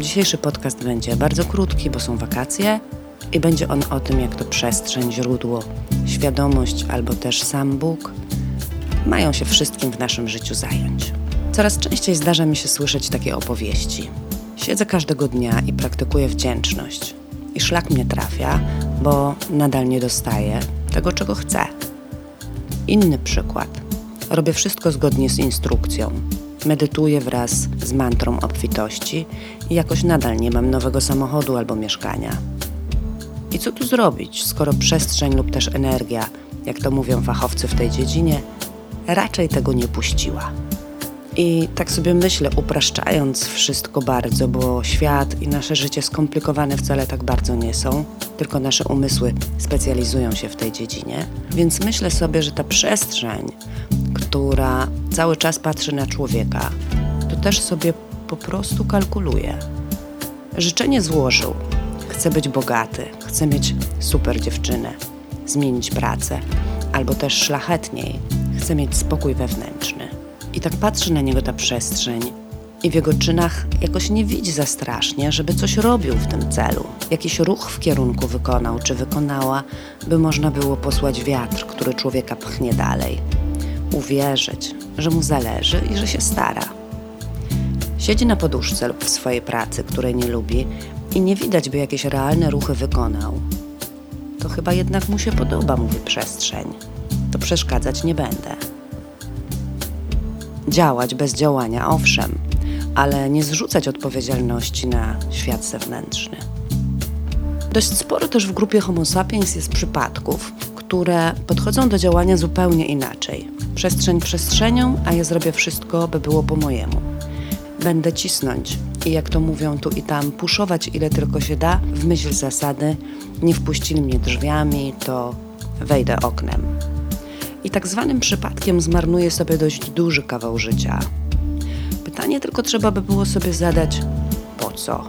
Dzisiejszy podcast będzie bardzo krótki, bo są wakacje i będzie on o tym, jak to przestrzeń, źródło, świadomość albo też sam Bóg mają się wszystkim w naszym życiu zająć. Coraz częściej zdarza mi się słyszeć takie opowieści. Siedzę każdego dnia i praktykuję wdzięczność. I szlak mnie trafia, bo nadal nie dostaję tego, czego chcę. Inny przykład. Robię wszystko zgodnie z instrukcją. Medytuję wraz z mantrą obfitości i jakoś nadal nie mam nowego samochodu albo mieszkania. I co tu zrobić, skoro przestrzeń lub też energia, jak to mówią fachowcy w tej dziedzinie, raczej tego nie puściła. I tak sobie myślę, upraszczając wszystko bardzo, bo świat i nasze życie skomplikowane wcale tak bardzo nie są, tylko nasze umysły specjalizują się w tej dziedzinie. Więc myślę sobie, że ta przestrzeń, która cały czas patrzy na człowieka, to też sobie po prostu kalkuluje. Życzenie złożył. Chcę być bogaty, chcę mieć super dziewczynę, zmienić pracę, albo też szlachetniej, chcę mieć spokój wewnętrzny. I tak patrzy na niego ta przestrzeń i w jego czynach jakoś nie widzi za strasznie, żeby coś robił w tym celu. Jakiś ruch w kierunku wykonał czy wykonała, by można było posłać wiatr, który człowieka pchnie dalej. Uwierzyć, że mu zależy i że się stara. Siedzi na poduszce lub w swojej pracy, której nie lubi i nie widać, by jakieś realne ruchy wykonał. To chyba jednak mu się podoba, mówi przestrzeń. To przeszkadzać nie będę. Działać bez działania, owszem, ale nie zrzucać odpowiedzialności na świat zewnętrzny. Dość sporo też w grupie Homo sapiens jest przypadków, które podchodzą do działania zupełnie inaczej. Przestrzeń przestrzenią, a ja zrobię wszystko, by było po mojemu. Będę cisnąć i jak to mówią tu i tam, puszować ile tylko się da, w myśl zasady nie wpuścili mnie drzwiami, to wejdę oknem. I tak zwanym przypadkiem zmarnuje sobie dość duży kawał życia. Pytanie tylko trzeba by było sobie zadać, po co?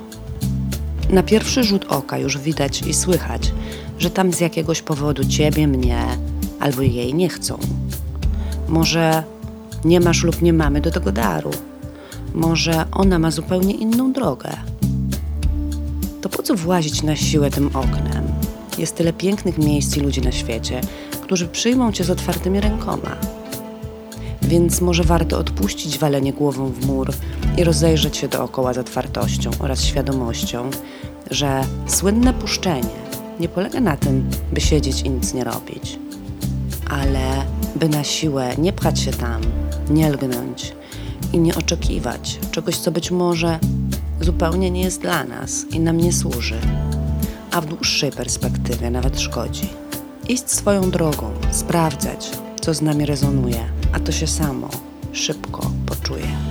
Na pierwszy rzut oka już widać i słychać, że tam z jakiegoś powodu ciebie, mnie albo jej nie chcą. Może nie masz lub nie mamy do tego daru. Może ona ma zupełnie inną drogę. To po co włazić na siłę tym oknem? Jest tyle pięknych miejsc i ludzi na świecie, którzy przyjmą cię z otwartymi rękoma. Więc może warto odpuścić walenie głową w mur i rozejrzeć się dookoła z otwartością oraz świadomością, że słynne puszczenie nie polega na tym, by siedzieć i nic nie robić, ale by na siłę nie pchać się tam, nie lgnąć i nie oczekiwać czegoś, co być może zupełnie nie jest dla nas i nam nie służy, a w dłuższej perspektywie nawet szkodzi. Iść swoją drogą, sprawdzać, co z nami rezonuje, a to się samo, szybko poczuje.